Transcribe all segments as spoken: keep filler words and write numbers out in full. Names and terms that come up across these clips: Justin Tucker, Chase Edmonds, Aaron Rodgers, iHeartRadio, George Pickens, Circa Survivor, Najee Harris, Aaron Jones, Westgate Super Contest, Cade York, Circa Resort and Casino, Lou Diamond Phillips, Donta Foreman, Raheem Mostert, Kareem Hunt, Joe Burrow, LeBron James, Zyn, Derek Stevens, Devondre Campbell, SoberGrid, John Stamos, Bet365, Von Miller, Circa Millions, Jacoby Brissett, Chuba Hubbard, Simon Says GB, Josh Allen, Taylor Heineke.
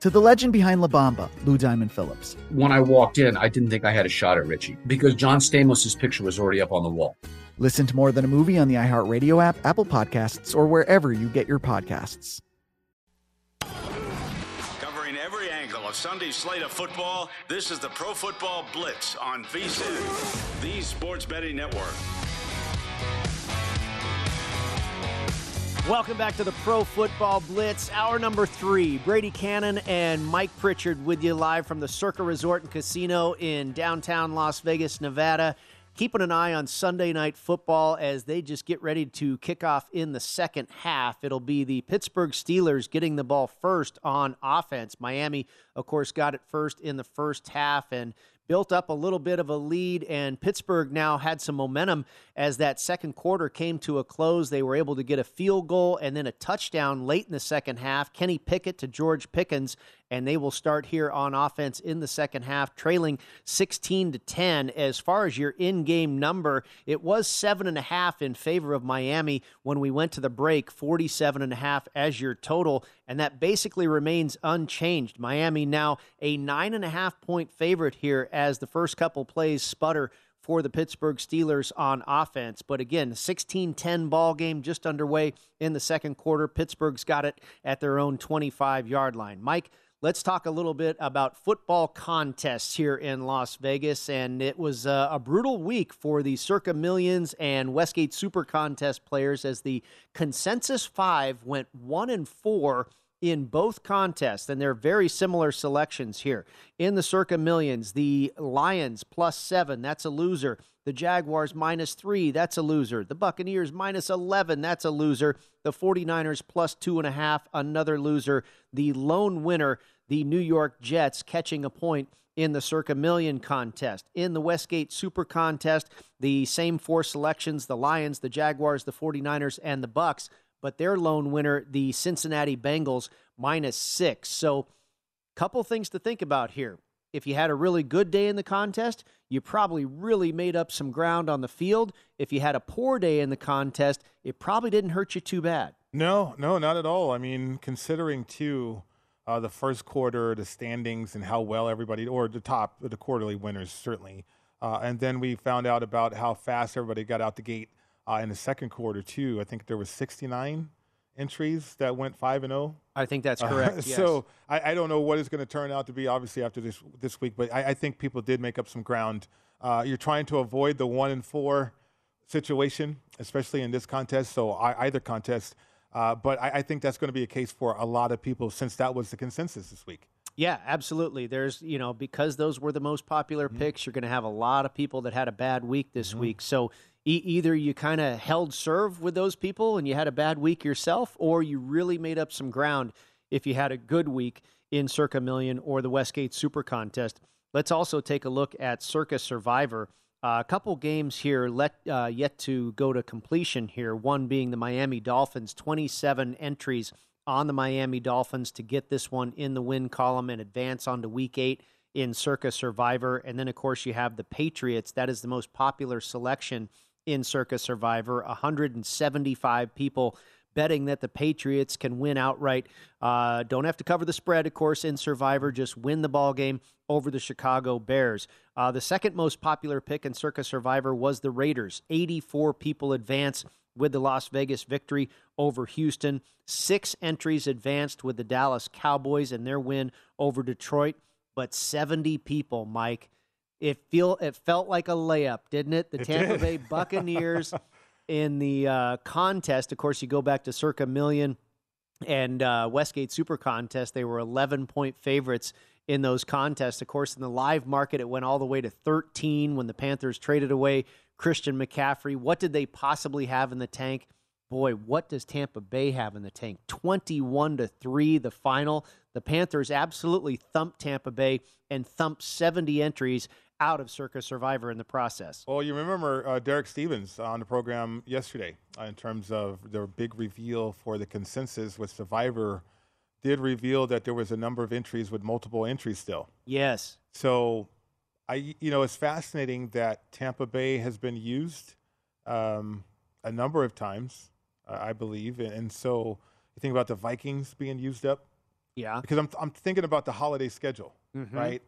To the legend behind La Bamba, Lou Diamond Phillips. When I walked in, I didn't think I had a shot at Richie because John Stamos' picture was already up on the wall. Listen to More Than a Movie on the iHeartRadio app, Apple Podcasts, or wherever you get your podcasts. Covering every angle of Sunday's slate of football, this is the Pro Football Blitz on VSiN, the sports betting network. Welcome back to the Pro Football Blitz, hour number three. Brady Cannon and Mike Pritchard with you live from the Circa Resort and Casino in downtown Las Vegas, Nevada. Keeping an eye on Sunday Night Football as they just get ready to kick off in the second half. It'll be the Pittsburgh Steelers getting the ball first on offense. Miami, of course, got it first in the first half and built up a little bit of a lead, and Pittsburgh now had some momentum as that second quarter came to a close. They were able to get a field goal and then a touchdown late in the second half. Kenny Pickett to George Pickens, and they will start here on offense in the second half, trailing sixteen to ten. As far as your in-game number, it was seven point five in favor of Miami when we went to the break, forty-seven point five as your total, and that basically remains unchanged. Miami now a nine point five point favorite here as the first couple plays sputter for the Pittsburgh Steelers on offense. But again, sixteen ten ball game just underway in the second quarter. Pittsburgh's got it at their own twenty-five-yard line. Mike, let's talk a little bit about football contests here in Las Vegas. And it was uh, a brutal week for the Circa Millions and Westgate Super Contest players as the Consensus Five went one and four in both contests, and they're very similar selections here. In the Circa Millions, the Lions plus seven, that's a loser. The Jaguars minus three, that's a loser. The Buccaneers minus eleven, that's a loser. The 49ers plus two and a half, another loser. The lone winner, the New York Jets, catching a point in the Circa Million contest. In the Westgate Super Contest, the same four selections, the Lions, the Jaguars, the 49ers, and the Bucs. But their lone winner, the Cincinnati Bengals, minus six. So couple things to think about here. If you had a really good day in the contest, you probably really made up some ground on the field. If you had a poor day in the contest, it probably didn't hurt you too bad. No, no, not at all. I mean, considering, too, uh, the first quarter, the standings, and how well everybody, or the top, the quarterly winners, certainly. Uh, and then we found out about how fast everybody got out the gate. Uh, in the second quarter, too, I think there was sixty-nine entries that went five and oh. I think that's correct, uh, yes. So I, I don't know what it's going to turn out to be, obviously, after this this week, but I, I think people did make up some ground. Uh, you're trying to avoid the one and four situation, especially in this contest, so I, either contest. Uh, but I, I think that's going to be a case for a lot of people since that was the consensus this week. Yeah, absolutely. There's, you know, because those were the most popular mm-hmm. picks, you're going to have a lot of people that had a bad week this mm-hmm. week. So e- either you kind of held serve with those people and you had a bad week yourself, or you really made up some ground if you had a good week in Circa Million or the Westgate Super Contest. Let's also take a look at Circa Survivor. Uh, a couple games here let, uh, yet to go to completion here, one being the Miami Dolphins, twenty-seven entries on the Miami Dolphins to get this one in the win column and advance on to week eight in Circa Survivor. And then, of course, you have the Patriots. That is the most popular selection in Circa Survivor, one hundred seventy-five people betting that the Patriots can win outright. Uh, don't have to cover the spread, of course, in Survivor. Just win the ball game over the Chicago Bears. Uh, the second most popular pick in Circa Survivor was the Raiders. eighty-four people advance with the Las Vegas victory over Houston. Six entries advanced with the Dallas Cowboys and their win over Detroit. But seventy people, Mike. It feel it felt like a layup, didn't it? The it Tampa did. Bay Buccaneers... In the uh, contest, of course, you go back to Circa Million and uh, Westgate Super Contest. They were eleven-point favorites in those contests. Of course, in the live market, it went all the way to thirteen when the Panthers traded away Christian McCaffrey. What did they possibly have in the tank? Boy, what does Tampa Bay have in the tank? twenty-one to three, the final. The Panthers absolutely thumped Tampa Bay and thumped seventy entries out of Circa Survivor in the process. Well, you remember uh, Derek Stevens on the program yesterday uh, in terms of their big reveal for the consensus with Survivor did reveal that there was a number of entries with multiple entries still. Yes. So, I you know, it's fascinating that Tampa Bay has been used um, a number of times, uh, I believe. And, and so you think about the Vikings being used up. Yeah. Because I'm, I'm thinking about the holiday schedule, mm-hmm. right?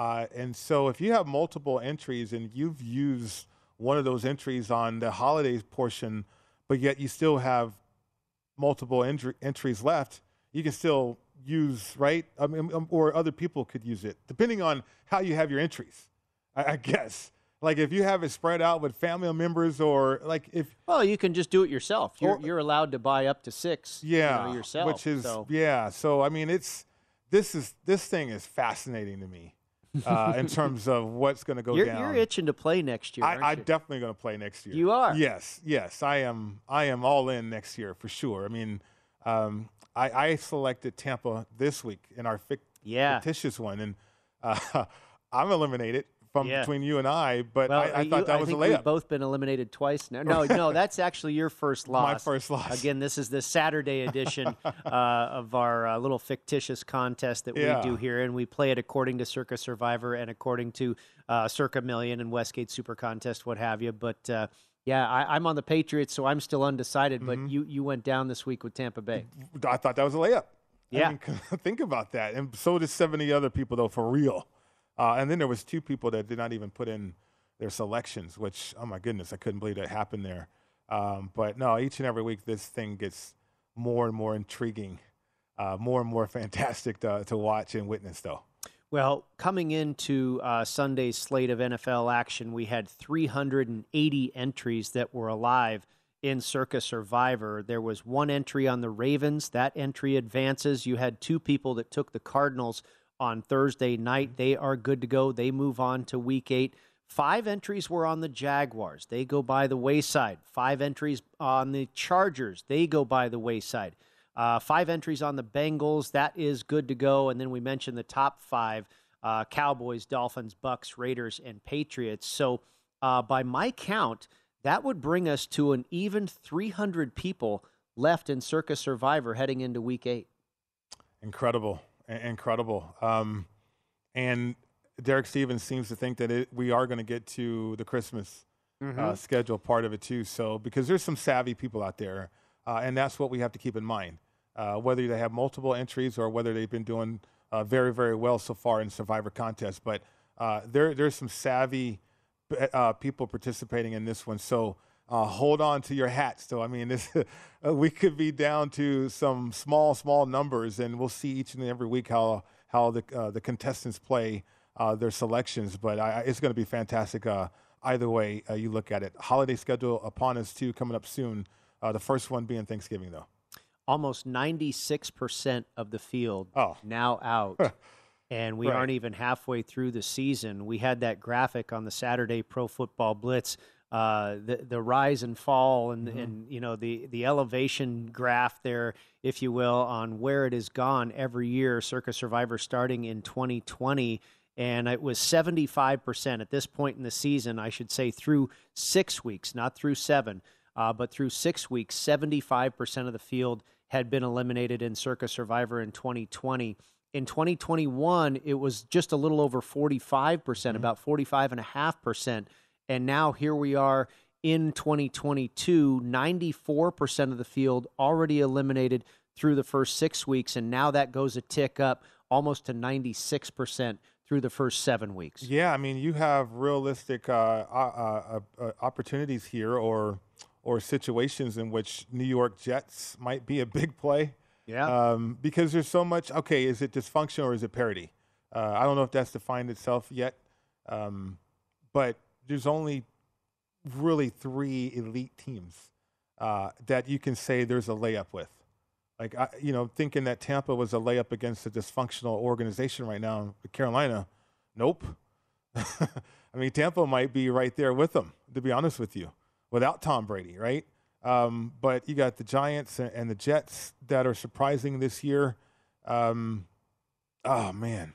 Uh, and so if you have multiple entries and you've used one of those entries on the holidays portion, but yet you still have multiple entry- entries left, you can still use, right? I mean, or other people could use it, depending on how you have your entries, I, I guess. Like if you have it spread out with family members or like if... Well, you can just do it yourself. You're, or, you're allowed to buy up to six yeah, you know, yourself. Which is, so. yeah. So, I mean, it's this is this thing is fascinating to me. uh, in terms of what's going to go you're, down. You're itching to play next year, I, aren't I'm you? Definitely going to play next year. You are? Yes, yes. I am I am all in next year for sure. I mean, um, I, I selected Tampa this week in our fict- yeah. fictitious one, and uh, I'm eliminated from yeah. between you and I, but well, I, I you, thought that I was a layup. I think we've both been eliminated twice now. No, no, that's actually your first loss. My first loss. Again, this is the Saturday edition uh, of our uh, little fictitious contest that yeah. we do here, and we play it according to Circa Survivor and according to uh, Circa Million and Westgate Super Contest, what have you. But, uh, yeah, I, I'm on the Patriots, so I'm still undecided, mm-hmm. but you, you went down this week with Tampa Bay. I thought that was a layup. Yeah. I mean, think about that. And so did seventy other people, though, for real. Uh, and then there was two people that did not even put in their selections, which, oh, my goodness, I couldn't believe that happened there. Um, but, no, each and every week this thing gets more and more intriguing, uh, more and more fantastic to, to watch and witness, though. Well, coming into uh, Sunday's slate of N F L action, we had three hundred eighty entries that were alive in Circa Survivor. There was one entry on the Ravens. That entry advances. You had two people that took the Cardinals on Thursday night. They are good to go. They move on to week eight. Five entries were on the Jaguars. They go by the wayside. Five entries on the Chargers. They go by the wayside. Uh, five entries on the Bengals. That is good to go. And then we mentioned the top five, uh, Cowboys, Dolphins, Bucks, Raiders, and Patriots. So uh, by my count, that would bring us to an even three hundred people left in Circa Survivor heading into week eight. Incredible. Incredible. Um, and Derek Stevens seems to think that it, we are going to get to the Christmas mm-hmm. uh, schedule part of it too. So, because there's some savvy people out there, uh, and that's what we have to keep in mind, uh, whether they have multiple entries or whether they've been doing uh, very, very well so far in Survivor contests. But uh, there, there's some savvy uh, people participating in this one. So, Uh, hold on to your hats, though. I mean, this, we could be down to some small, small numbers, and we'll see each and every week how how the uh, the contestants play uh, their selections. But I, it's going to be fantastic uh, either way uh, you look at it. Holiday schedule upon us, too, coming up soon. Uh, the first one being Thanksgiving, though. Almost ninety-six percent of the field oh. now out and we right. aren't even halfway through the season. We had that graphic on the Saturday Pro Football Blitz, uh, the the rise and fall, and mm-hmm. and you know the the elevation graph there, if you will, on where it has gone every year. Circa Survivor starting in twenty twenty. And it was seventy-five percent at this point in the season, I should say through six weeks, not through seven, uh, but through six weeks, seventy-five percent of the field had been eliminated in Circa Survivor in twenty twenty. In twenty twenty-one, it was just a little over forty-five percent, mm-hmm. about forty-five point five percent. And now here we are in twenty twenty-two, ninety-four percent of the field already eliminated through the first six weeks. And now that goes a tick up almost to ninety-six percent. Through the first seven weeks. Yeah, I mean, you have realistic uh, uh, uh, opportunities here, or or situations in which New York Jets might be a big play. Yeah. Um, because there's so much. Okay, is it dysfunction or is it parity? Uh, I don't know if that's defined itself yet, um, but there's only really three elite teams uh, that you can say there's a layup with. Like, I, you know, thinking that Tampa was a layup against a dysfunctional organization right now, Carolina, nope. I mean, Tampa might be right there with them, to be honest with you, without Tom Brady, right? Um, but you got the Giants and, and the Jets that are surprising this year. Um, oh, man.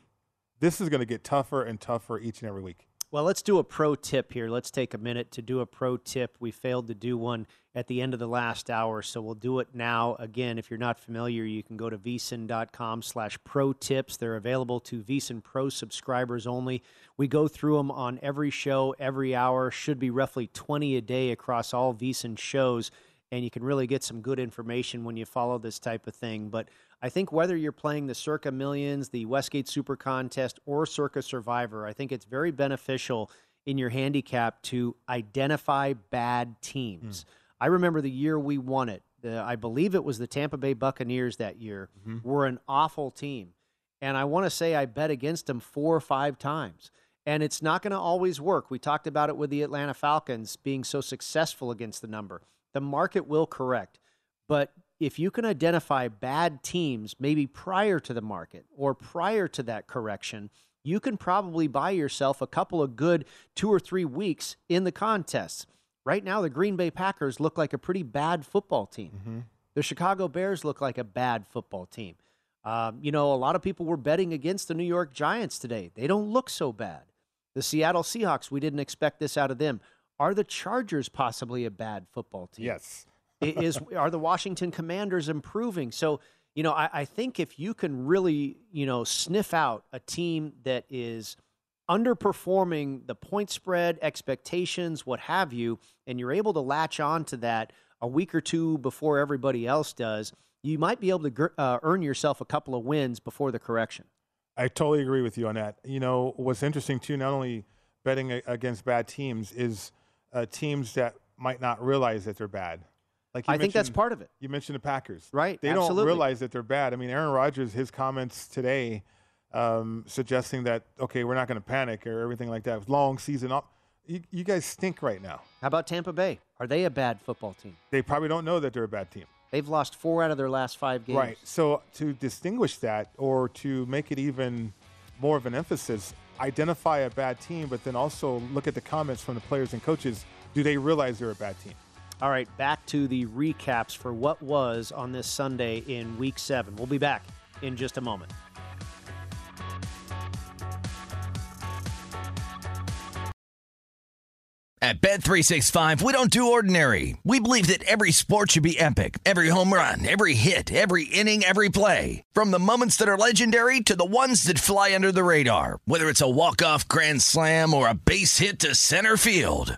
This is going to get tougher and tougher each and every week. Well, let's do a pro tip here. Let's take a minute to do a pro tip. We failed to do one at the end of the last hour, so we'll do it now. Again, if you're not familiar, you can go to vsin.com slash pro tips. They're available to VSiN Pro subscribers only. We go through them on every show, every hour. Should be roughly twenty a day across all VSiN shows, and you can really get some good information when you follow this type of thing. But I think whether you're playing the Circa Millions, the Westgate Super Contest, or Circa Survivor, I think it's very beneficial in your handicap to identify bad teams. Mm. I remember the year we won it. The, I believe it was the Tampa Bay Buccaneers that year, mm-hmm. were an awful team. And I want to say I bet against them four or five times. And it's not going to always work. We talked about it with the Atlanta Falcons being so successful against the number. The market will correct, but if you can identify bad teams maybe prior to the market or prior to that correction, you can probably buy yourself a couple of good two or three weeks in the contests. Right now, the Green Bay Packers look like a pretty bad football team. Mm-hmm. The Chicago Bears look like a bad football team. Um, you know, a lot of people were betting against the New York Giants today. They don't look so bad. The Seattle Seahawks, we didn't expect this out of them. Are the Chargers possibly a bad football team? Yes. Is are the Washington Commanders improving? So, you know, I, I think if you can really, you know, sniff out a team that is underperforming the point spread, expectations, what have you, and you're able to latch on to that a week or two before everybody else does, you might be able to gr- uh, earn yourself a couple of wins before the correction. I totally agree with you on that. You know, what's interesting, too, not only betting against bad teams is uh, teams that might not realize that they're bad. Like I think that's part of it. You mentioned the Packers. Right, They absolutely. Don't realize that they're bad. I mean, Aaron Rodgers, his comments today um, suggesting that, okay, we're not going to panic or everything like that. Long season up. You, you guys stink right now. How about Tampa Bay? Are they a bad football team? They probably don't know that they're a bad team. They've lost four out of their last five games. Right. So to distinguish that or to make it even more of an emphasis, identify a bad team, but then also look at the comments from the players and coaches. Do they realize they're a bad team? All right, back to the recaps for what was on this Sunday in Week seven. We'll be back in just a moment. At Bet three sixty-five, we don't do ordinary. We believe that every sport should be epic. Every home run, every hit, every inning, every play. From the moments that are legendary to the ones that fly under the radar. Whether it's a walk-off grand slam or a base hit to center field.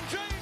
James.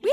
We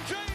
James. LeBron James.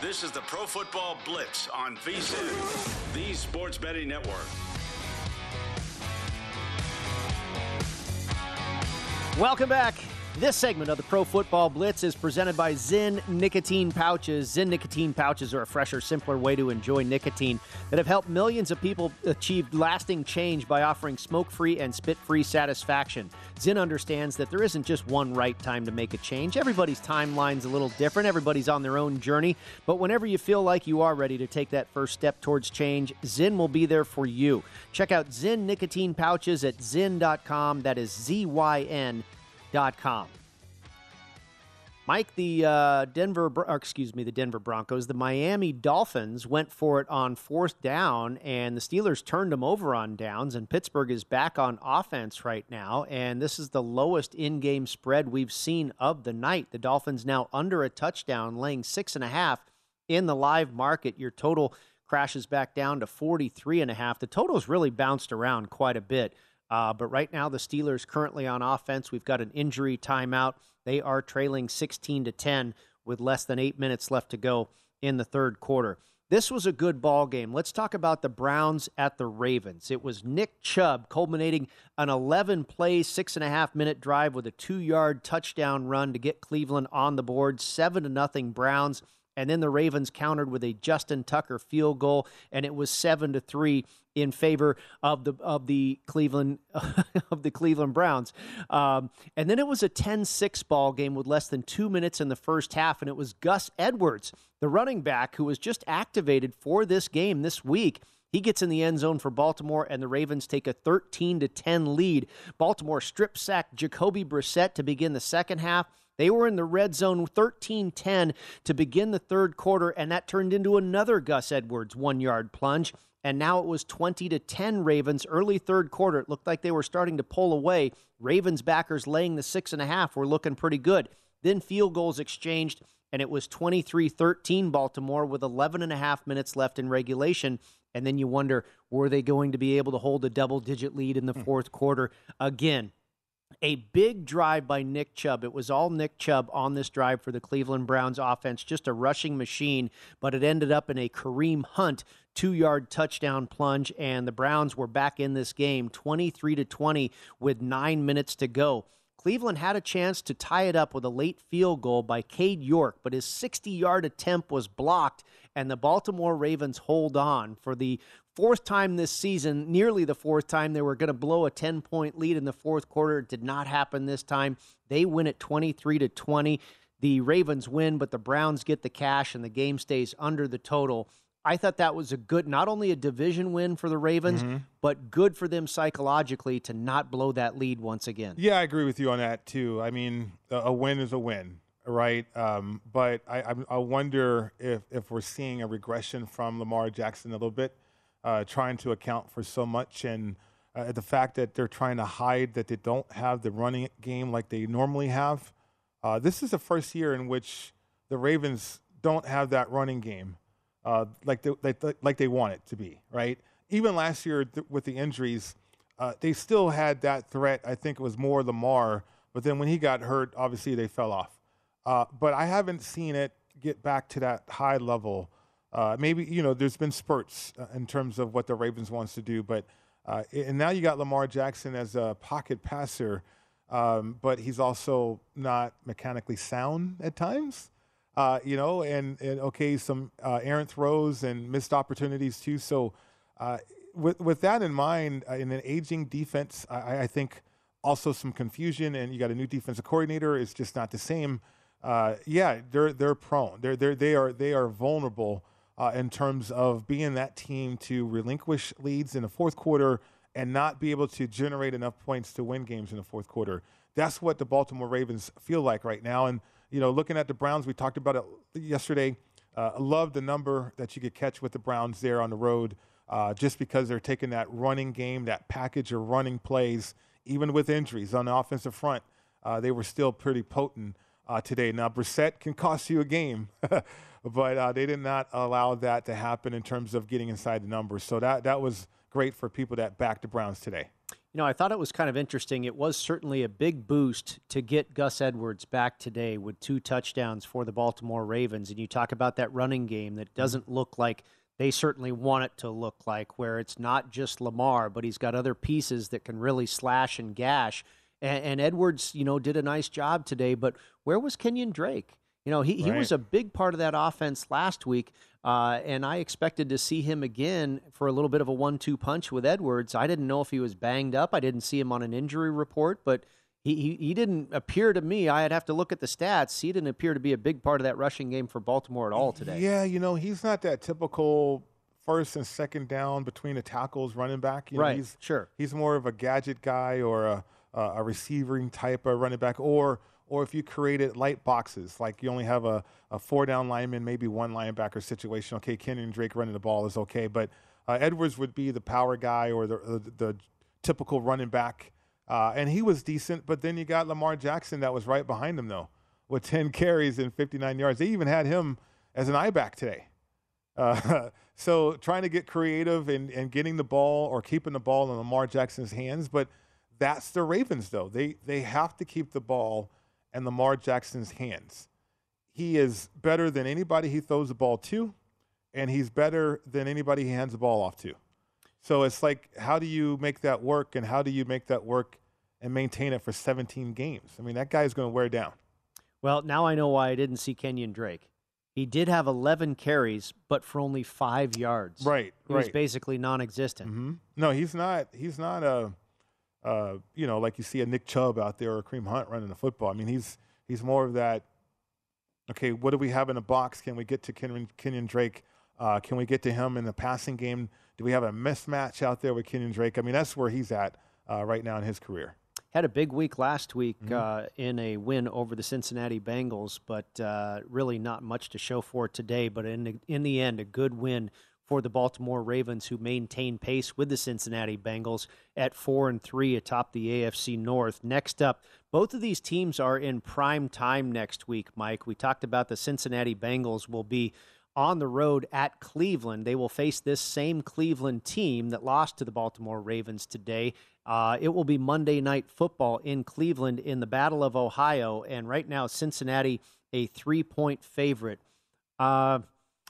This is the Pro Football Blitz on VSiN, the sports betting network. Welcome back. This segment of the Pro Football Blitz is presented by Zyn Nicotine Pouches. Zyn Nicotine Pouches are a fresher, simpler way to enjoy nicotine that have helped millions of people achieve lasting change by offering smoke-free and spit-free satisfaction. Zyn understands that there isn't just one right time to make a change. Everybody's timeline's a little different. Everybody's on their own journey. But whenever you feel like you are ready to take that first step towards change, Zyn will be there for you. Check out Zyn Nicotine Pouches at zyn dot com. That is Z Y N. Dot com. Mike, the uh, Denver, or excuse me, the Denver Broncos, the Miami Dolphins went for it on fourth down, and the Steelers turned them over on downs, and Pittsburgh is back on offense right now, and this is the lowest in-game spread we've seen of the night. The Dolphins now under a touchdown, laying six and a half in the live market. Your total crashes back down to forty-three and a half. The total's really bounced around quite a bit. Uh, but right now, the Steelers currently on offense. We've got an injury timeout. They are trailing sixteen to ten with less than eight minutes left to go in the third quarter. This was a good ball game. Let's talk about the Browns at the Ravens. It was Nick Chubb culminating an eleven-play, six-and-a-half-minute drive with a two-yard touchdown run to get Cleveland on the board, seven to nothing Browns. And then the Ravens countered with a Justin Tucker field goal, and it was seven to three in favor of the of the Cleveland of the Cleveland Browns. Um, and then it was a ten six ball game with less than two minutes in the first half, and it was Gus Edwards, the running back, who was just activated for this game this week. He gets in the end zone for Baltimore, and the Ravens take a thirteen to ten lead. Baltimore strip-sacked Jacoby Brissett to begin the second half. They were in the red zone thirteen ten to begin the third quarter, and that turned into another Gus Edwards one-yard plunge. And now it was twenty to ten Ravens early third quarter. It looked like they were starting to pull away. Ravens backers laying the six and a half were looking pretty good. Then field goals exchanged, and it was twenty-three thirteen Baltimore with eleven and a half minutes left in regulation. And then you wonder, were they going to be able to hold a double-digit lead in the fourth quarter again? A big drive by Nick Chubb. It was all Nick Chubb on this drive for the Cleveland Browns offense, just a rushing machine, but it ended up in a Kareem Hunt two-yard touchdown plunge, and the Browns were back in this game twenty-three to twenty with nine minutes to go. Cleveland had a chance to tie it up with a late field goal by Cade York, but his sixty-yard attempt was blocked, and the Baltimore Ravens hold on for the fourth time this season, nearly the fourth time. They were going to blow a ten-point lead in the fourth quarter. It did not happen this time. They win it twenty-three to twenty. The Ravens win, but the Browns get the cash, and the game stays under the total. I thought that was a good, not only a division win for the Ravens, mm-hmm. but good for them psychologically to not blow that lead once again. Yeah, I agree with you on that, too. I mean, a win is a win, right? Um, but I, I wonder if, if we're seeing a regression from Lamar Jackson a little bit, uh, trying to account for so much, and uh, the fact that they're trying to hide that they don't have the running game like they normally have. Uh, this is the first year in which the Ravens don't have that running game. uh, like, they, they, like they want it to be, right? Even last year th- with the injuries, uh, they still had that threat. I think it was more Lamar, but then when he got hurt, obviously they fell off. Uh, but I haven't seen it get back to that high level. Uh, maybe, you know, there's been spurts uh, in terms of what the Ravens wants to do, but uh, and now you got Lamar Jackson as a pocket passer, um, but he's also not mechanically sound at times, uh, you know, and, and okay, some uh, errant throws and missed opportunities too. So uh, with with that in mind, uh, in an aging defense, I, I think also some confusion, and you got a new defensive coordinator. It's just not the same. Uh, yeah, they're they're prone. They're they they are they are vulnerable uh, in terms of being that team to relinquish leads in the fourth quarter and not be able to generate enough points to win games in the fourth quarter. That's what the Baltimore Ravens feel like right now. And you know, looking at the Browns, we talked about it yesterday. Uh, I love the number that you could catch with the Browns there on the road, uh, just because they're taking that running game, that package of running plays, even with injuries on the offensive front. Uh, they were still pretty potent. Uh, today. Now, Brissett can cost you a game, but uh, they did not allow that to happen in terms of getting inside the numbers. So that, that was great for people that backed the Browns today. You know, I thought it was kind of interesting. It was certainly a big boost to get Gus Edwards back today with two touchdowns for the Baltimore Ravens. And you talk about that running game that doesn't look like they certainly want it to look like, where it's not just Lamar, but he's got other pieces that can really slash and gash. And Edwards, you know, did a nice job today, but where was Kenyon Drake? You know, he, right. he was a big part of that offense last week, uh, and I expected to see him again for a little bit of a one two punch with Edwards. I didn't know if he was banged up. I didn't see him on an injury report, but he, he, he didn't appear to me. I'd have to look at the stats. He didn't appear to be a big part of that rushing game for Baltimore at all today. Yeah, you know, he's not that typical first and second down between the tackles running back. You know, right, he's, sure. He's more of a gadget guy or a... Uh, a receiving type of running back, or or if you created light boxes, like you only have a, a four-down lineman, maybe one linebacker situation. Okay, Kenyon Drake running the ball is okay, but uh, Edwards would be the power guy or the the, the typical running back, uh, and he was decent. But then you got Lamar Jackson that was right behind him, though, with ten carries and fifty-nine yards. They even had him as an I-back today. Uh, so trying to get creative and, and getting the ball or keeping the ball in Lamar Jackson's hands, but that's the Ravens, though. They they have to keep the ball in Lamar Jackson's hands. He is better than anybody he throws the ball to, and he's better than anybody he hands the ball off to. So it's like, how do you make that work, and how do you make that work and maintain it for seventeen games? I mean, that guy is going to wear down. Well, now I know why I didn't see Kenyon Drake. He did have eleven carries, but for only five yards. Right, he right. was basically non-existent. Mm-hmm. No, he's not. He's not a... Uh, you know, like you see a Nick Chubb out there or a Kareem Hunt running the football. I mean, he's he's more of that, okay, what do we have in a box? Can we get to Kenyon, Kenyon Drake? Uh, can we get to him in the passing game? Do we have a mismatch out there with Kenyon Drake? I mean, that's where he's at uh, right now in his career. Had a big week last week mm-hmm. uh, in a win over the Cincinnati Bengals, but uh, really not much to show for today. But in the, in the end, a good win for the Baltimore Ravens, who maintain pace with the Cincinnati Bengals at four and three atop the A F C North. Next up, both of these teams are in prime time next week, Mike. We talked about the Cincinnati Bengals will be on the road at Cleveland. They will face this same Cleveland team that lost to the Baltimore Ravens today. Uh, it will be Monday Night Football in Cleveland in the Battle of Ohio, and right now Cincinnati a three-point favorite. Uh,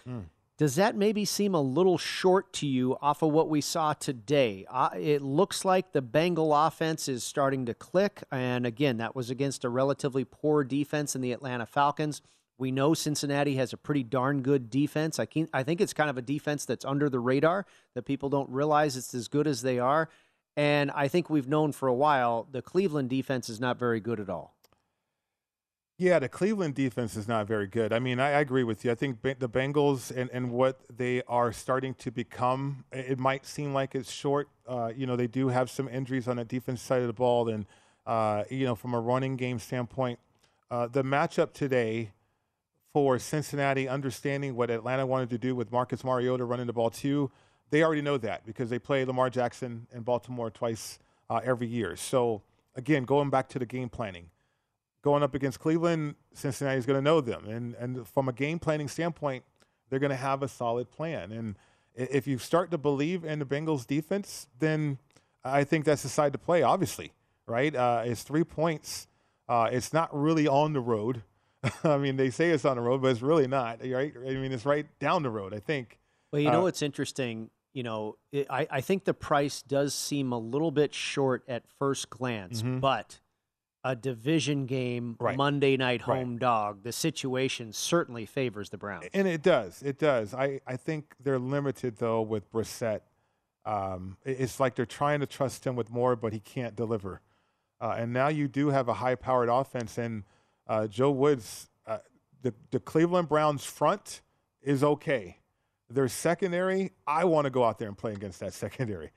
mm. Does that maybe seem a little short to you off of what we saw today? Uh, it looks like the Bengal offense is starting to click. And again, that was against a relatively poor defense in the Atlanta Falcons. We know Cincinnati has a pretty darn good defense. I, can, I think it's kind of a defense that's under the radar, that people don't realize it's as good as they are. And I think we've known for a while the Cleveland defense is not very good at all. Yeah, the Cleveland defense is not very good. I mean, I, I agree with you. I think ba- the Bengals and, and what they are starting to become, it might seem like it's short. Uh, you know, they do have some injuries on the defense side of the ball. And, uh, you know, from a running game standpoint, uh, the matchup today for Cincinnati, understanding what Atlanta wanted to do with Marcus Mariota running the ball too, they already know that because they play Lamar Jackson in Baltimore twice uh, every year. So, again, going back to the game planning. Going up against Cleveland, Cincinnati's going to know them. And and from a game planning standpoint, They're going to have a solid plan. And if you start to believe in the Bengals defense, then I think that's the side to play, obviously, right? Uh, it's three points. Uh, it's not really on the road. I mean, they say it's on the road, but it's really not, right? I mean, it's right down the road, I think. Well, you know, uh, what's interesting, you know, it, I, I think the price does seem a little bit short at first glance, mm-hmm. but a division game, right. Monday night home right. dog, the situation certainly favors the Browns. And it does. It does. I, I think they're limited, though, with Brissett. Um, it's like they're trying to trust him with more, but he can't deliver. Uh, and now you do have a high-powered offense, and uh, Joe Woods, uh, the, the Cleveland Browns front is okay. Their secondary, I want to go out there and play against that secondary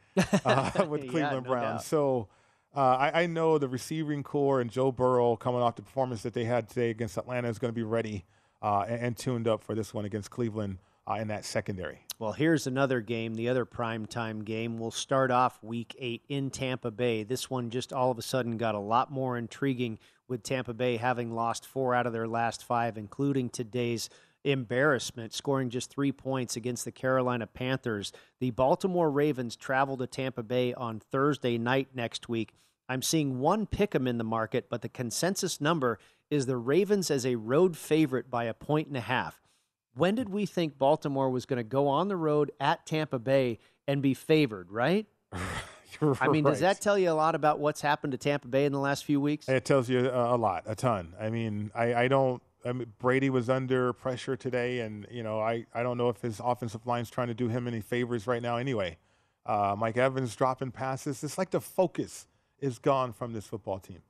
uh, with Cleveland yeah, no Browns. Doubt. So uh, I, I know the receiving core and Joe Burrow coming off the performance that they had today against Atlanta is going to be ready uh, and, and tuned up for this one against Cleveland uh, in that secondary. Well, here's another game, the other primetime game. We'll start off week eight in Tampa Bay. This one just all of a sudden got a lot more intriguing with Tampa Bay having lost four out of their last five, including today's embarrassment, scoring just three points against the Carolina Panthers. The Baltimore Ravens travel to Tampa Bay on Thursday night next week. I'm seeing one pick'em in the market, but the consensus number is the Ravens as a road favorite by a point and a half. When did we think Baltimore was going to go on the road at Tampa Bay and be favored, right? You're I mean, right. Does that tell you a lot about what's happened to Tampa Bay in the last few weeks? It tells you a lot, a ton. I mean, I, I don't I – mean, Brady was under pressure today, and, you know, I, I don't know if his offensive line's trying to do him any favors right now anyway. Uh, Mike Evans dropping passes. It's like the focus is gone from this football team.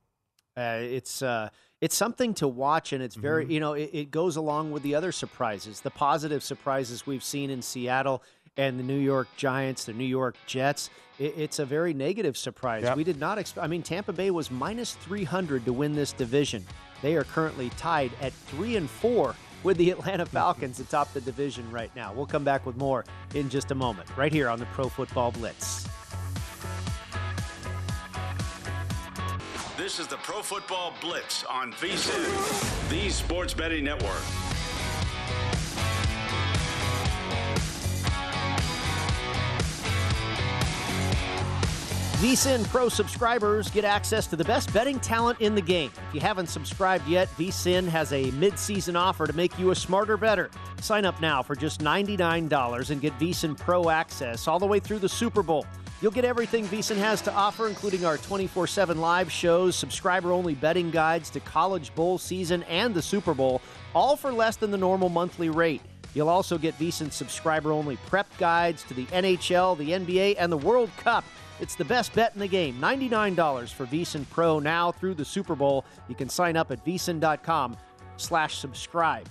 Uh, it's uh, it's something to watch, and it's very, mm-hmm. you know, it, it goes along with the other surprises, the positive surprises we've seen in Seattle and the New York Giants, the New York Jets. It, it's a very negative surprise. Yep. We did not expect, I mean, Tampa Bay was minus three hundred to win this division. They are currently tied at three and four with the Atlanta Falcons atop the division right now. We'll come back with more in just a moment, right here on the Pro Football Blitz. This is the Pro Football Blitz on VSiN, the Sports Betting Network. VSiN Pro subscribers get access to the best betting talent in the game. If you haven't subscribed yet, VSiN has a mid-season offer to make you a smarter bettor. Sign up now for just ninety-nine dollars and get VSiN Pro access all the way through the Super Bowl. You'll get everything VSiN has to offer, including our twenty-four seven live shows, subscriber-only betting guides to college bowl season and the Super Bowl, all for less than the normal monthly rate. You'll also get VSiN subscriber-only prep guides to the N H L, the N B A, and the World Cup. It's the best bet in the game, ninety-nine dollars for VSiN Pro now through the Super Bowl. You can sign up at VSiN.com slash subscribe.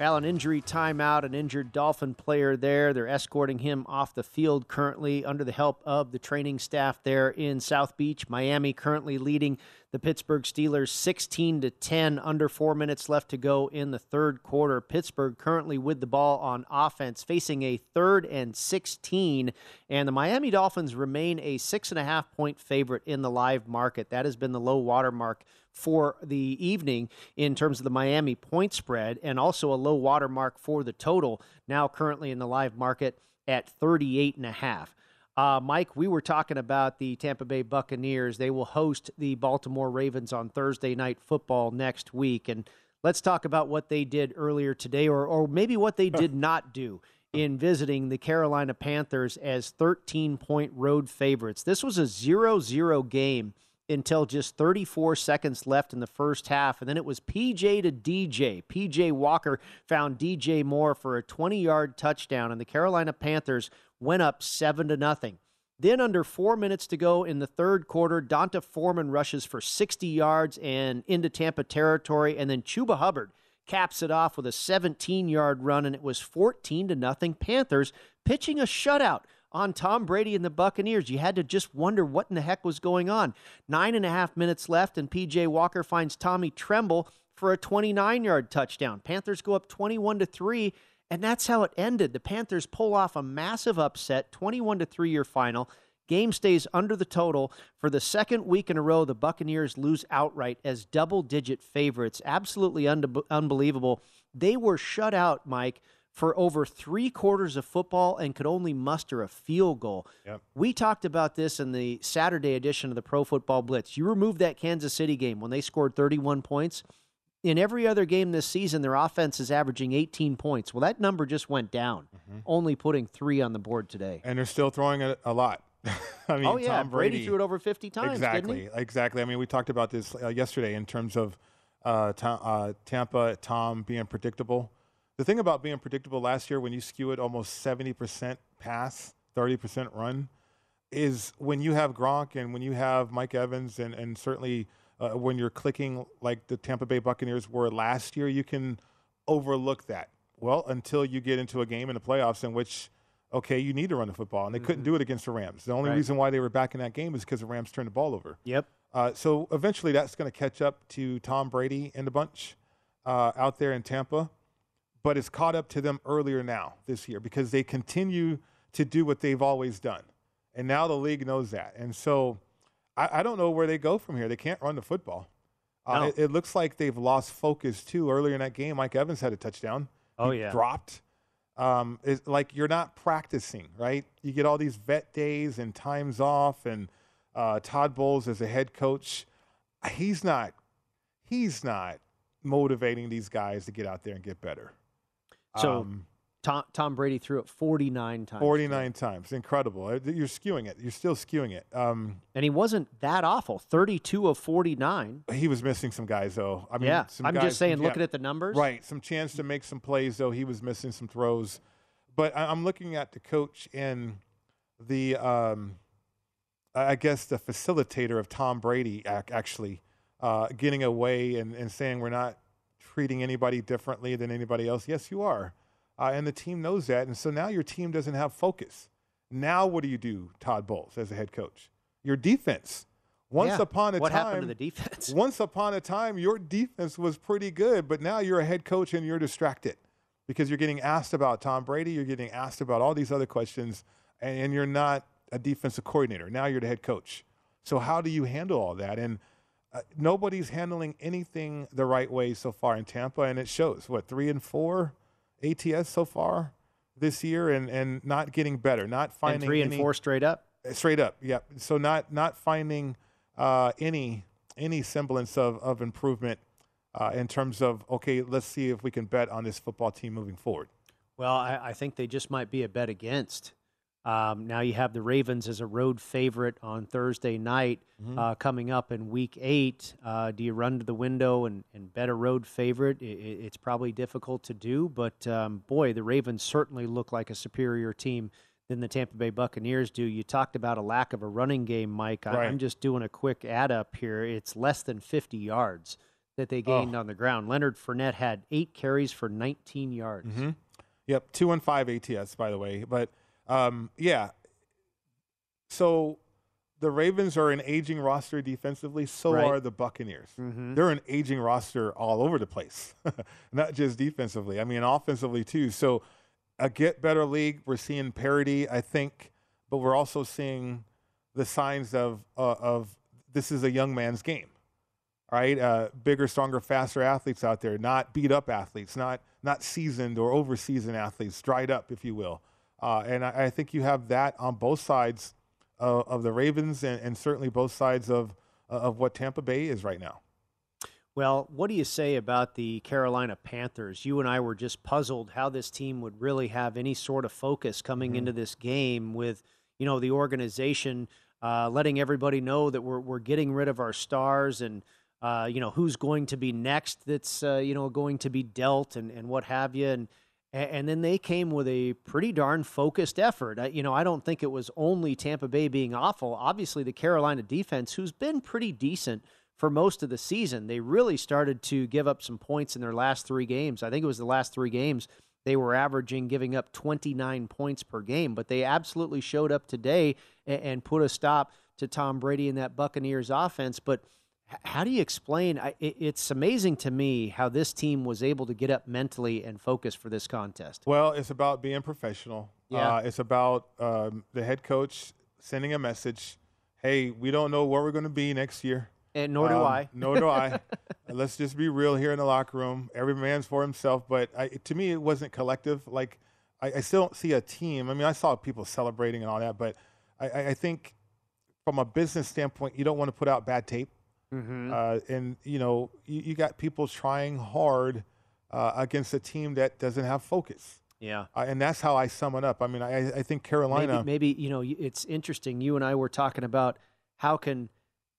Well, an injury timeout, an injured Dolphin player there. They're escorting him off the field currently under the help of the training staff there in South Beach. Miami currently leading the Pittsburgh Steelers sixteen to ten, under four minutes left to go in the third quarter. Pittsburgh currently with the ball on offense, facing a third and sixteen, and the Miami Dolphins remain a six and a half point favorite in the live market. That has been the low watermark for the evening in terms of the Miami point spread, and also a low watermark for the total, now currently in the live market at thirty-eight and a half. Uh, Mike, we were talking about the Tampa Bay Buccaneers. They will host the Baltimore Ravens on Thursday Night Football next week. And let's talk about what they did earlier today, or, or maybe what they did not do in visiting the Carolina Panthers as thirteen point road favorites. This was a zero zero game until just thirty-four seconds left in the first half. And then it was P J to D J. P J Walker found D J Moore for a twenty-yard touchdown, and the Carolina Panthers went up seven to nothing. Then under four minutes to go in the third quarter, Donta Foreman rushes for sixty yards and into Tampa territory, and then Chuba Hubbard caps it off with a seventeen-yard run, and it was fourteen to nothing Panthers, pitching a shutout on Tom Brady and the Buccaneers. You had to just wonder what in the heck was going on. Nine and a half minutes left, and P J Walker finds Tommy Tremble for a twenty-nine-yard touchdown. Panthers go up twenty-one to three, and that's how it ended. The Panthers pull off a massive upset, twenty-one to three your final. Game stays under the total. For the second week in a row, the Buccaneers lose outright as double-digit favorites. Absolutely un- unbelievable. They were shut out, Mike, for over three quarters of football and could only muster a field goal. Yep. We talked about this in the Saturday edition of the Pro Football Blitz. You remove that Kansas City game when they scored thirty-one points. In every other game this season, their offense is averaging eighteen points. Well, that number just went down, mm-hmm. only putting three on the board today. And they're still throwing a, a lot. I mean, oh, yeah, Tom Brady, Brady threw it over fifty times, exactly, didn't he? Exactly. I mean, we talked about this uh, yesterday in terms of uh, Tom, uh, Tampa, Tom being predictable. The thing about being predictable last year, when you skew it almost seventy percent pass, thirty percent run, is when you have Gronk and when you have Mike Evans and, and certainly uh, when you're clicking like the Tampa Bay Buccaneers were last year, you can overlook that. Well, until you get into a game in the playoffs in which, okay, you need to run the football, and they mm-hmm. couldn't do it against the Rams. The only right. reason why they were back in that game is because the Rams turned the ball over. Yep. Uh, so eventually that's going to catch up to Tom Brady and the bunch uh, out there in Tampa. But it's caught up to them earlier now this year because they continue to do what they've always done. And now the league knows that. And so I, I don't know where they go from here. They can't run the football. Uh, no. it, it looks like they've lost focus, too. Earlier in that game, Mike Evans had a touchdown. Oh, he yeah. dropped. Um, it's like you're not practicing, right? You get all these vet days and times off. And uh, Todd Bowles as a head coach, he's not, he's not motivating these guys to get out there and get better. So um, Tom, Tom Brady threw it forty-nine times. forty-nine times. Incredible. You're skewing it. You're still skewing it. Um, and he wasn't that awful. thirty-two of forty-nine. He was missing some guys, though. I mean, yeah. Some I'm guys, just saying, yeah, looking at the numbers. Right. Some chance to make some plays, though. He was missing some throws. But I'm looking at the coach and the, um, I guess, the facilitator of Tom Brady, actually, uh, getting away and, and saying we're not treating anybody differently than anybody else. Yes, you are. Uh, and the team knows that. And so now your team doesn't have focus. Now what do you do, Todd Bowles, as a head coach? Your defense. Once yeah. upon a what time. What happened to the defense? Once upon a time, your defense was pretty good, but now you're a head coach and you're distracted because you're getting asked about Tom Brady. You're getting asked about all these other questions, and, and you're not a defensive coordinator. Now you're the head coach. So how do you handle all that? And Uh, nobody's handling anything the right way so far in Tampa, and it shows. What, three and four A T S so far this year, and, and not getting better, not finding and three any, and four straight up, straight up, yep. Yeah. So not not finding uh, any any semblance of of improvement uh, in terms of okay, let's see if we can bet on this football team moving forward. Well, I, I think they just might be a bet against. Um, now you have the Ravens as a road favorite on Thursday night mm-hmm. uh, coming up in week eight. Uh, do you run to the window and, and bet a road favorite? It, it's probably difficult to do, but um, boy, the Ravens certainly look like a superior team than the Tampa Bay Buccaneers do. You talked about a lack of a running game, Mike. I, right. I'm just doing a quick add up here. It's less than fifty yards that they gained oh. on the ground. Leonard Fournette had eight carries for nineteen yards. Mm-hmm. Yep, two and five A T S, by the way, but Um, yeah, so the Ravens are an aging roster defensively, so right. are the Buccaneers. Mm-hmm. They're an aging roster all over the place, not just defensively. I mean, offensively, too. So a get-better league, we're seeing parity, I think, but we're also seeing the signs of uh, of this is a young man's game, right? Uh, bigger, stronger, faster athletes out there, not beat-up athletes, not not seasoned or over-seasoned athletes, dried up, if you will. Uh, and I, I think you have that on both sides uh, of the Ravens and, and certainly both sides of uh, of what Tampa Bay is right now. Well, what do you say about the Carolina Panthers? You and I were just puzzled how this team would really have any sort of focus coming mm-hmm. into this game with, you know, the organization uh, letting everybody know that we're we're getting rid of our stars and, uh, you know, who's going to be next that's, uh, you know, going to be dealt and, and what have you. And And then they came with a pretty darn focused effort. You know, I don't think it was only Tampa Bay being awful. Obviously, the Carolina defense, who's been pretty decent for most of the season, they really started to give up some points in their last three games. I think it was the last three games they were averaging giving up twenty-nine points per game. But they absolutely showed up today and put a stop to Tom Brady and that Buccaneers offense. But how do you explain? It's amazing to me how this team was able to get up mentally and focus for this contest. Well, it's about being professional. Yeah. Uh, it's about um, the head coach sending a message. Hey, we don't know where we're going to be next year. And nor do um, I. Nor do I. Let's just be real here in the locker room. Every man's for himself. But I, to me, it wasn't collective. Like, I, I still don't see a team. I mean, I saw people celebrating and all that. But I, I think from a business standpoint, you don't want to put out bad tape. Mm-hmm. uh, and, you know, you, you got people trying hard uh, against a team that doesn't have focus. Yeah. Uh, and that's how I sum it up. I mean, I, I think Carolina. Maybe, maybe, you know, it's interesting. You and I were talking about how can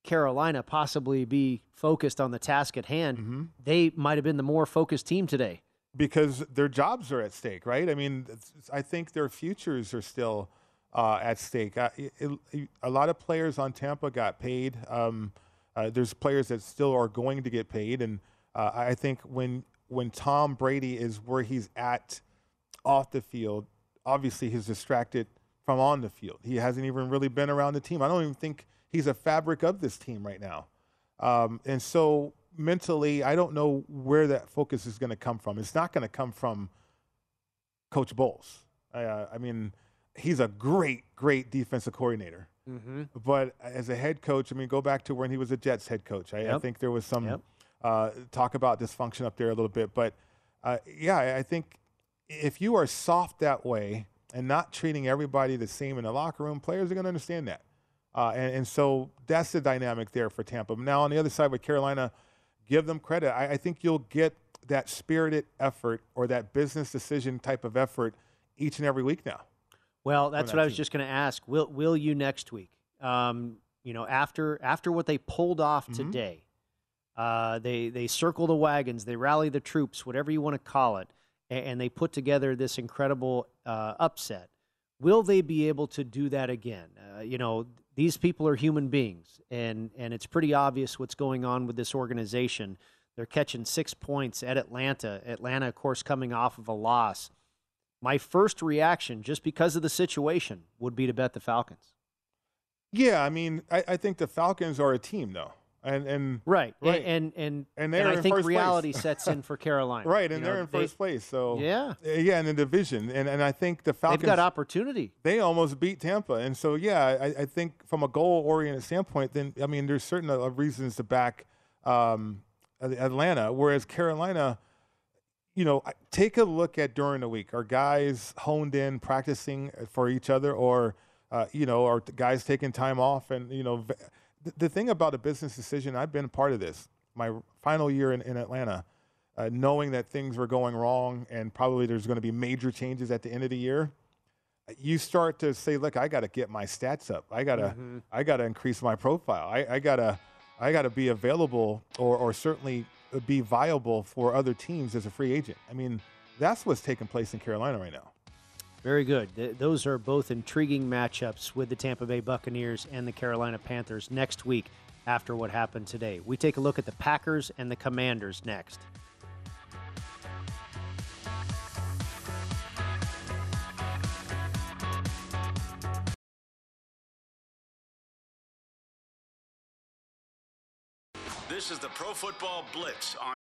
Carolina possibly be focused on the task at hand. Mm-hmm. They might have been the more focused team today. Because their jobs are at stake, right? I mean, I think their futures are still uh, at stake. I, it, it, a lot of players on Tampa got paid. Um, uh, there's players that still are going to get paid. And uh, I think when when Tom Brady is where he's at off the field, obviously he's distracted from on the field. He hasn't even really been around the team. I don't even think he's a fabric of this team right now. Um, and so mentally, I don't know where that focus is going to come from. It's not going to come from Coach Bowles. Uh, I mean, he's a great, great defensive coordinator. Mm-hmm. But as a head coach, I mean, go back to when he was a Jets head coach. I, yep. I think there was some yep. uh, talk about dysfunction up there a little bit. But, uh, yeah, I think if you are soft that way and not treating everybody the same in the locker room, players are going to understand that. Uh, and, and so that's the dynamic there for Tampa. Now, on the other side with Carolina, give them credit. I, I think you'll get that spirited effort or that business decision type of effort each and every week now. Well, that's what I was just going to ask. Will will you next week? Um, you know, after after what they pulled off mm-hmm. today, uh, they, they circle the wagons, they rally the troops, whatever you want to call it, and, and they put together this incredible uh, upset. Will they be able to do that again? Uh, you know, these people are human beings, and, and it's pretty obvious what's going on with this organization. They're catching six points at Atlanta. Atlanta, of course, coming off of a loss. My first reaction, just because of the situation, would be to bet the Falcons. Yeah, I mean, I, I think the Falcons are a team, though. And, and right. right, and and and, and I think reality sets in for Carolina. Right, and you know, they're in they, first place. So yeah, yeah, in the division, and and I think the Falcons they've got opportunity. They almost beat Tampa, and so yeah, I, I think from a goal-oriented standpoint, then I mean, there's certain uh, reasons to back um, Atlanta, whereas Carolina, you know, take a look at during the week. Are guys honed in practicing for each other, or uh, you know, are guys taking time off, and you know. The thing about a business decision, I've been a part of this. My final year in, in Atlanta, uh, knowing that things were going wrong and probably there's going to be major changes at the end of the year, you start to say, look, I got to get my stats up. I got to mm-hmm. I got to increase my profile. I, I got to I got to be available or, or certainly be viable for other teams as a free agent. I mean, that's what's taking place in Carolina right now. Very good. Th- those are both intriguing matchups with the Tampa Bay Buccaneers and the Carolina Panthers next week after what happened today. We take a look at the Packers and the Commanders next. This is the Pro Football Blitz on...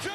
James. LeBron James.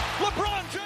blocked by James. LeBron James.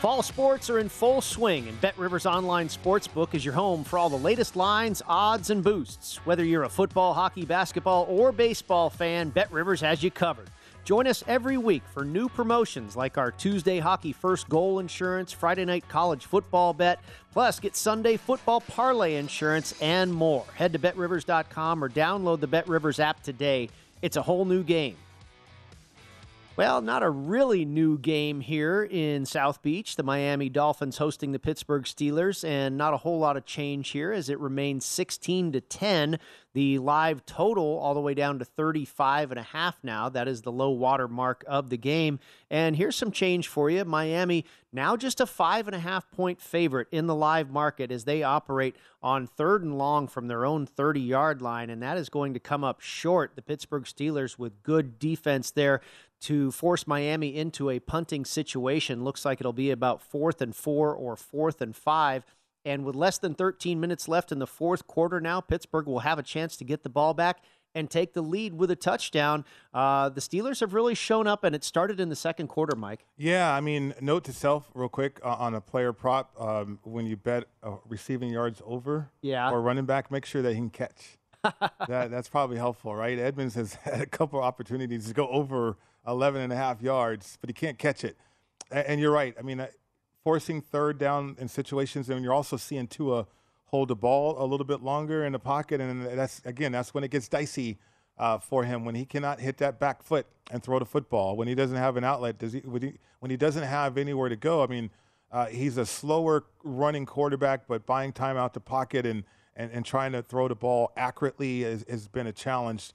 Fall sports are in full swing, and BetRivers Online Sportsbook is your home for all the latest lines, odds, and boosts. Whether you're a football, hockey, basketball, or baseball fan, BetRivers has you covered. Join us every week for new promotions like our Tuesday hockey first goal insurance, Friday night college football bet, plus get Sunday football parlay insurance and more. Head to bet rivers dot com or download the BetRivers app today. It's a whole new game. Well, not a really new game here in South Beach. The Miami Dolphins hosting the Pittsburgh Steelers, and not a whole lot of change here as it remains sixteen to ten. The live total all the way down to thirty-five and a half now. That is the low water mark of the game. And here's some change for you. Miami now just a five and a half point favorite in the live market as they operate on third and long from their own thirty-yard line, and that is going to come up short. The Pittsburgh Steelers with good defense there to force Miami into a punting situation. Looks like it'll be about fourth and four or fourth and five. And with less than thirteen minutes left in the fourth quarter now, Pittsburgh will have a chance to get the ball back and take the lead with a touchdown. Uh, the Steelers have really shown up, and it started in the second quarter, Mike. Yeah, I mean, note to self real quick uh, on a player prop, um, when you bet uh, receiving yards over yeah. or running back, make sure that he can catch. that, that's probably helpful, right? Edmonds has had a couple opportunities to go over eleven and a half yards, but he can't catch it. And, and you're right. I mean, uh, forcing third down in situations, and you're also seeing Tua hold the ball a little bit longer in the pocket. And that's, again, that's when it gets dicey uh, for him, when he cannot hit that back foot and throw the football, when he doesn't have an outlet, does he, when, he, when he doesn't have anywhere to go. I mean, uh, he's a slower running quarterback, but buying time out the pocket and, and, and trying to throw the ball accurately has, has been a challenge.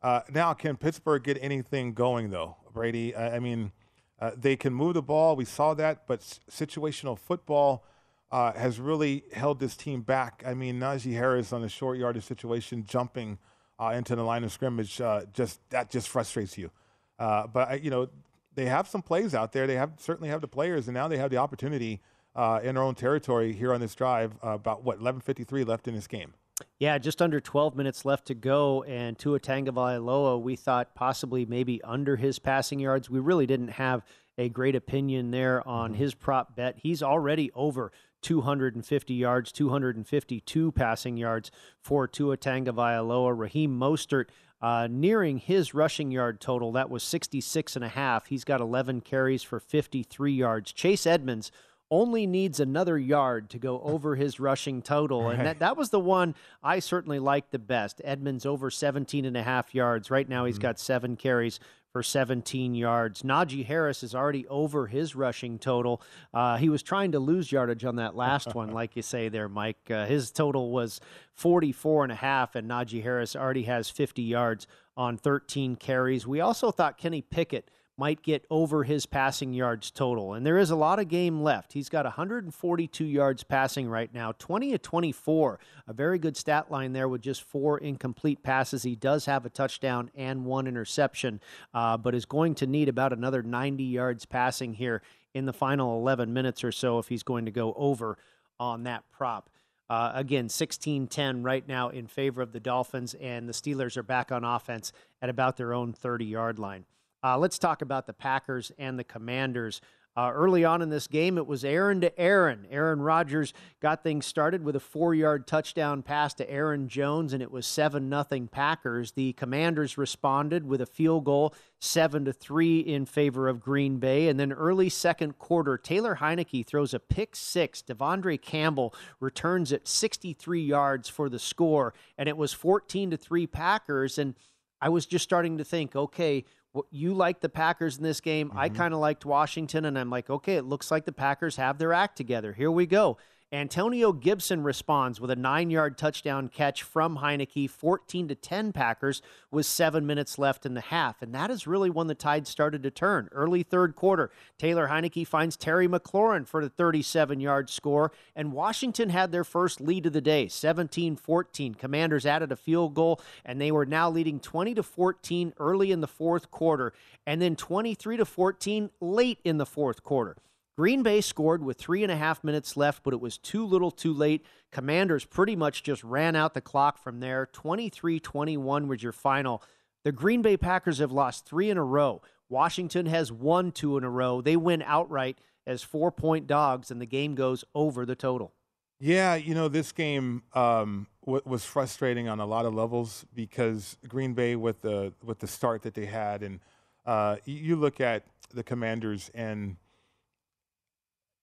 Uh, now, can Pittsburgh get anything going, though, Brady? I, I mean, uh, they can move the ball. We saw that. But s- situational football uh, has really held this team back. I mean, Najee Harris on a short yardage situation jumping uh, into the line of scrimmage, uh, just that just frustrates you. Uh, but, I, you know, they have some plays out there. They have certainly have the players, and now they have the opportunity uh, in their own territory here on this drive, uh, about, what, eleven fifty-three left in this game. Yeah, just under twelve minutes left to go, and Tua Tagovailoa, we thought possibly maybe under his passing yards. We really didn't have a great opinion there on his prop bet. He's already over two hundred fifty yards, two hundred fifty-two passing yards for Tua Tagovailoa. Raheem Mostert uh, nearing his rushing yard total. That was sixty-six and a half. He's got eleven carries for fifty-three yards. Chase Edmonds only needs another yard to go over his rushing total. And that, that was the one I certainly liked the best. Edmonds over seventeen and a half yards. Right now he's mm-hmm. got seven carries for seventeen yards. Najee Harris is already over his rushing total. Uh, he was trying to lose yardage on that last one, like you say there, Mike. Uh, his total was forty-four and a half, and Najee Harris already has fifty yards on thirteen carries. We also thought Kenny Pickett might get over his passing yards total. And there is a lot of game left. He's got one hundred forty-two yards passing right now, twenty to twenty-four. A very good stat line there with just four incomplete passes. He does have a touchdown and one interception, uh, but is going to need about another ninety yards passing here in the final eleven minutes or so if he's going to go over on that prop. Uh, again, sixteen ten right now in favor of the Dolphins, and the Steelers are back on offense at about their own thirty-yard line. Uh, let's talk about the Packers and the Commanders. Uh, early on in this game, it was Aaron to Aaron. Aaron Rodgers got things started with a four-yard touchdown pass to Aaron Jones, and it was seven nothing Packers. The Commanders responded with a field goal, seven to three in favor of Green Bay. And then early second quarter, Taylor Heineke throws a pick six. Devondre Campbell returns it sixty-three yards for the score, and it was fourteen to three Packers. And I was just starting to think, okay, well, you like the Packers in this game. Mm-hmm. I kind of liked Washington, and I'm like, okay, it looks like the Packers have their act together. Here we go. Antonio Gibson responds with a nine-yard touchdown catch from Heineke, fourteen to ten Packers, with seven minutes left in the half. And that is really when the tide started to turn. Early third quarter, Taylor Heineke finds Terry McLaurin for the thirty-seven-yard score, and Washington had their first lead of the day, seventeen fourteen. Commanders added a field goal, and they were now leading twenty to fourteen early in the fourth quarter, and then twenty-three to fourteen late in the fourth quarter. Green Bay scored with three and a half minutes left, but it was too little too late. Commanders pretty much just ran out the clock from there. twenty-three twenty-one was your final. The Green Bay Packers have lost three in a row. Washington has won two in a row. They win outright as four-point dogs, and the game goes over the total. Yeah, you know, this game um, w- was frustrating on a lot of levels because Green Bay, with the, with the start that they had, and uh, you look at the Commanders and –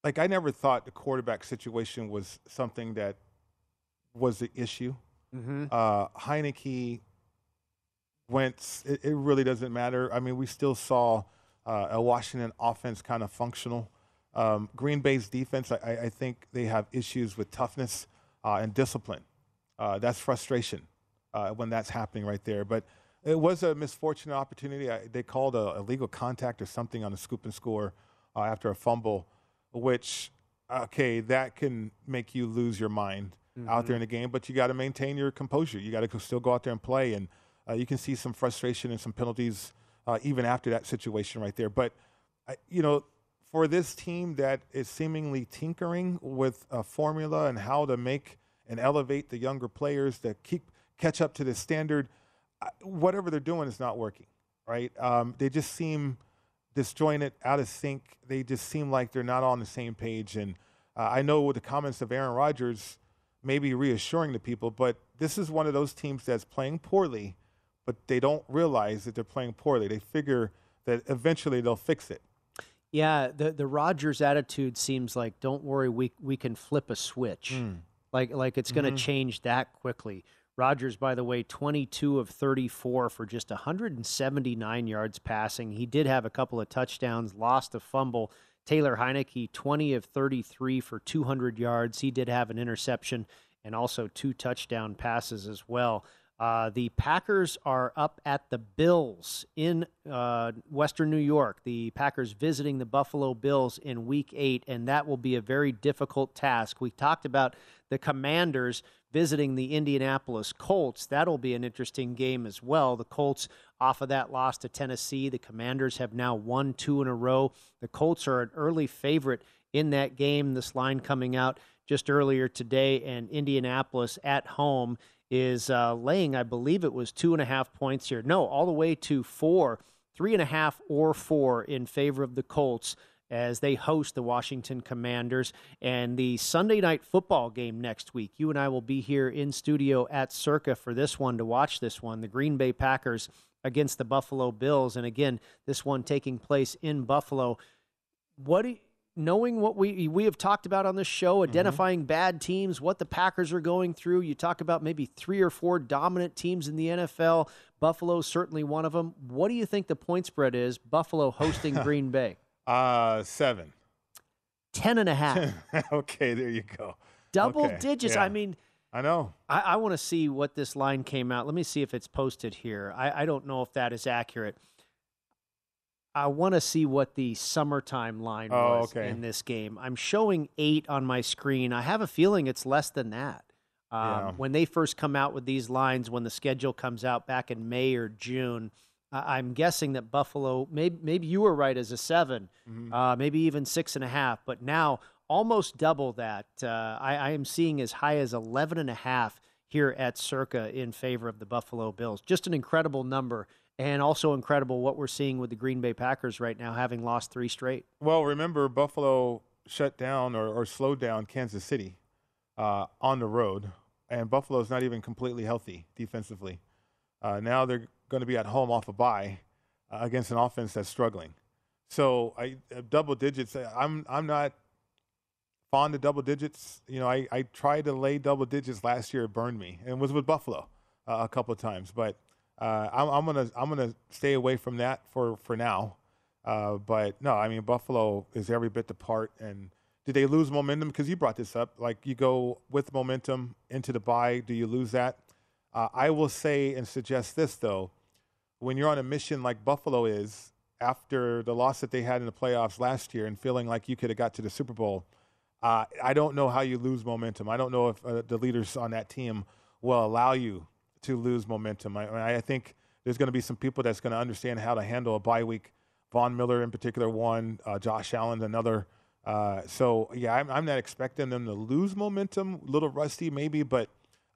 like, I never thought the quarterback situation was something that was the issue. Mm-hmm. Uh, Heineke went, it, it really doesn't matter. I mean, we still saw uh, a Washington offense kind of functional. Um, Green Bay's defense, I, I think they have issues with toughness uh, and discipline. Uh, that's frustration uh, when that's happening right there. But it was a misfortunate opportunity. I, they called a illegal contact or something on a scoop and score uh, after a fumble, which, okay, that can make you lose your mind mm-hmm. out there in the game, but you got to maintain your composure. You got to still go out there and play, and uh, you can see some frustration and some penalties uh, even after that situation right there. But, I, you know, for this team that is seemingly tinkering with a formula and how to make and elevate the younger players that keep catch up to the standard, whatever they're doing is not working, right? Um, they just seem disjointed, out of sync. They just seem like they're not on the same page. And uh, I know with the comments of Aaron Rodgers may be reassuring to people, but this is one of those teams that's playing poorly, but they don't realize that they're playing poorly. They figure that eventually they'll fix it. Yeah, the the Rodgers attitude seems like, don't worry, we we can flip a switch. Mm. Like, like it's going to mm-hmm. change that quickly. Rodgers, by the way, twenty-two of thirty-four for just one hundred seventy-nine yards passing. He did have a couple of touchdowns, lost a fumble. Taylor Heineke, twenty of thirty-three for two hundred yards. He did have an interception and also two touchdown passes as well. Uh, the Packers are up at the Bills in uh, Western New York. The Packers visiting the Buffalo Bills in week eight, and that will be a very difficult task. We talked about the Commanders visiting the Indianapolis Colts. That'll be an interesting game as well. The Colts off of that loss to Tennessee. The Commanders have now won two in a row. The Colts are an early favorite in that game. This line coming out just earlier today, and Indianapolis at home is uh, laying, I believe it was two and a half points here. No, all the way to four, three and a half or four in favor of the Colts as they host the Washington Commanders. And the Sunday night football game next week, you and I will be here in studio at Circa for this one to watch this one, the Green Bay Packers against the Buffalo Bills. And again, this one taking place in Buffalo. What do you, knowing what we we have talked about on this show, identifying mm-hmm. bad teams, what the Packers are going through. You talk about maybe three or four dominant teams in the N F L. Buffalo certainly one of them. What do you think the point spread is? Buffalo hosting Green Bay. Uh, seven. Ten and a half. Okay, there you go. Double okay. digits. Yeah. I mean, I know. I, I want to see what this line came out. Let me see if it's posted here. I, I don't know if that is accurate. I want to see what the summertime line oh, was okay. in this game. I'm showing eight on my screen. I have a feeling it's less than that. Um, yeah. When they first come out with these lines, when the schedule comes out back in May or June, uh, I'm guessing that Buffalo, maybe, maybe you were right as a seven, mm-hmm. uh, maybe even six and a half, but now almost double that. Uh, I, I am seeing as high as eleven and a half here at Circa in favor of the Buffalo Bills. Just an incredible number, and also incredible what we're seeing with the Green Bay Packers right now, having lost three straight. Well, remember, Buffalo shut down or, or slowed down Kansas City uh, on the road, and Buffalo's not even completely healthy defensively. Uh, now they're going to be at home off a bye uh, against an offense that's struggling. So I uh, double digits, I'm I'm not fond of double digits. You know, I, I tried to lay double digits last year. It burned me, and was with Buffalo uh, a couple of times. But uh, I'm, I'm gonna I'm gonna stay away from that for for now. Uh, but no, I mean, Buffalo is every bit the part. And did they lose momentum? Because you brought this up. Like, you go with momentum into the bye. Do you lose that? Uh, I will say and suggest this, though. When you're on a mission like Buffalo is, after the loss that they had in the playoffs last year and feeling like you could have got to the Super Bowl, uh, I don't know how you lose momentum. I don't know if uh, the leaders on that team will allow you to lose momentum. I, I think there's going to be some people that's going to understand how to handle a bye week. Von Miller in particular, one. Uh, Josh Allen, another. Uh, so, yeah, I'm, I'm not expecting them to lose momentum. A little rusty maybe, but,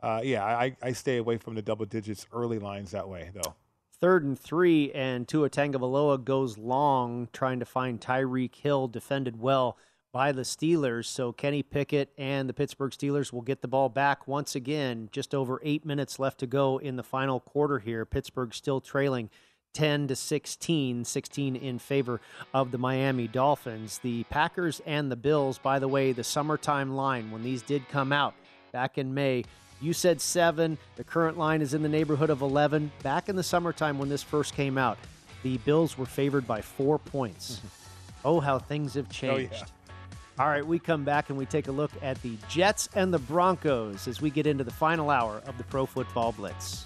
uh, yeah, I, I stay away from the double digits early lines that way, though. Third and three, and Tua Tagovailoa goes long trying to find Tyreek Hill, defended well by the Steelers. So Kenny Pickett and the Pittsburgh Steelers will get the ball back once again. Just over eight minutes left to go in the final quarter here. Pittsburgh still trailing ten to sixteen, sixteen in favor of the Miami Dolphins. The Packers and the Bills, by the way, the summertime line, when these did come out back in May, you said seven. The current line is in the neighborhood of eleven. Back in the summertime when this first came out, the Bills were favored by four points. Mm-hmm. Oh, how things have changed. Oh, yeah. All right, we come back and we take a look at the Jets and the Broncos as we get into the final hour of the Pro Football Blitz.